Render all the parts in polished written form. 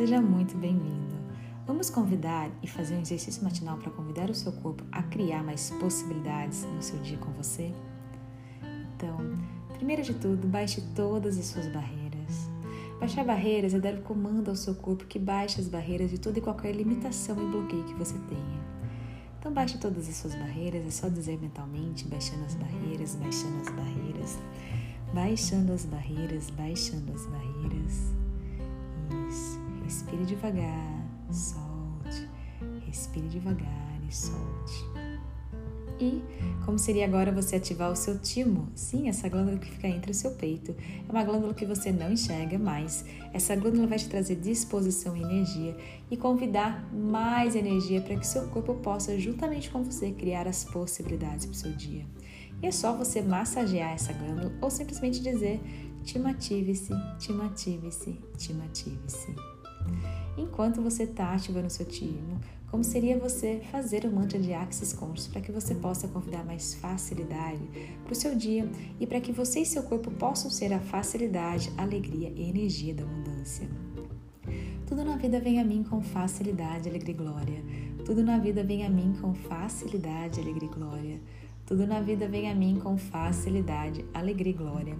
Seja muito bem-vindo. Vamos convidar e fazer um exercício matinal para convidar o seu corpo a criar mais possibilidades no seu dia com você? Então, primeiro de tudo, baixe todas as suas barreiras. Baixar barreiras é dar o comando ao seu corpo que baixe as barreiras de toda e qualquer limitação e bloqueio que você tenha. Então, baixe todas as suas barreiras, é só dizer mentalmente, baixando as barreiras, baixando as barreiras, baixando as barreiras, baixando as barreiras. Isso, respire devagar. Solte, respire devagar e solte. E como seria agora você ativar o seu timo? Sim, essa glândula que fica entre o seu peito. É uma glândula que você não enxerga mais. Essa glândula vai te trazer disposição e energia e convidar mais energia para que seu corpo possa, juntamente com você, criar as possibilidades para o seu dia. E é só você massagear essa glândula ou simplesmente dizer: timative-se, timative-se, timative-se. Enquanto você está ativando o seu timo, como seria você fazer o mantra de Axis Consciousness para que você possa convidar mais facilidade para o seu dia e para que você e seu corpo possam ser a facilidade, alegria e energia da abundância. Tudo na vida vem a mim com facilidade, alegria e glória. Tudo na vida vem a mim com facilidade, alegria e glória. Tudo na vida vem a mim com facilidade, alegria e glória.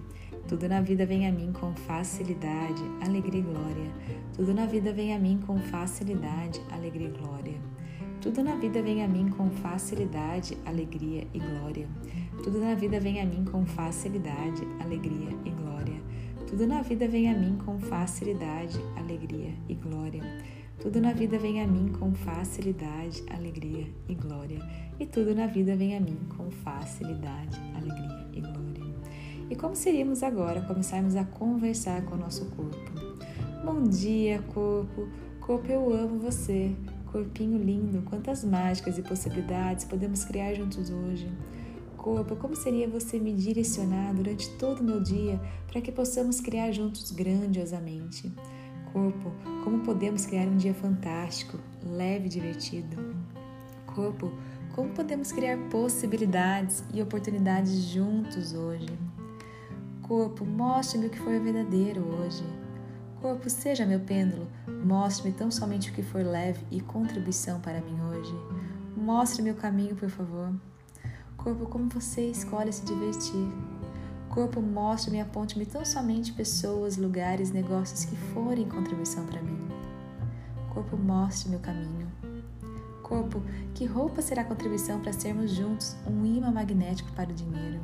Tudo na vida vem a mim com facilidade, alegria e glória. Tudo na vida vem a mim com facilidade, alegria e glória. Tudo na vida vem a mim com facilidade, alegria e glória. Tudo na vida vem a mim com facilidade, alegria e glória. Tudo na vida vem a mim com facilidade, alegria e glória. Tudo na vida vem a mim com facilidade, alegria e glória. E tudo na vida vem a mim com facilidade, alegria e glória. E como seríamos agora começarmos a conversar com o nosso corpo? Bom dia, corpo! Corpo, eu amo você! Corpinho lindo, quantas mágicas e possibilidades podemos criar juntos hoje! Corpo, como seria você me direcionar durante todo o meu dia para que possamos criar juntos grandiosamente? Corpo, como podemos criar um dia fantástico, leve e divertido? Corpo, como podemos criar possibilidades e oportunidades juntos hoje? Corpo, mostre-me o que for verdadeiro hoje. Corpo, seja meu pêndulo, mostre-me tão somente o que for leve e contribuição para mim hoje. Mostre-me o caminho, por favor. Corpo, como você escolhe se divertir? Corpo, mostre-me e aponte-me tão somente pessoas, lugares, negócios que forem contribuição para mim. Corpo, mostre-me o caminho. Corpo, que roupa será a contribuição para sermos juntos um imã magnético para o dinheiro?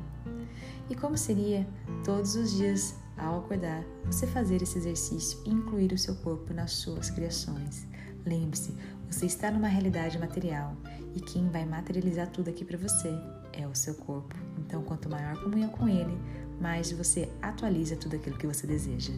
E como seria, todos os dias, ao acordar, você fazer esse exercício e incluir o seu corpo nas suas criações? Lembre-se, você está numa realidade material e quem vai materializar tudo aqui para você é o seu corpo. Então, quanto maior a comunhão com ele, mais você atualiza tudo aquilo que você deseja.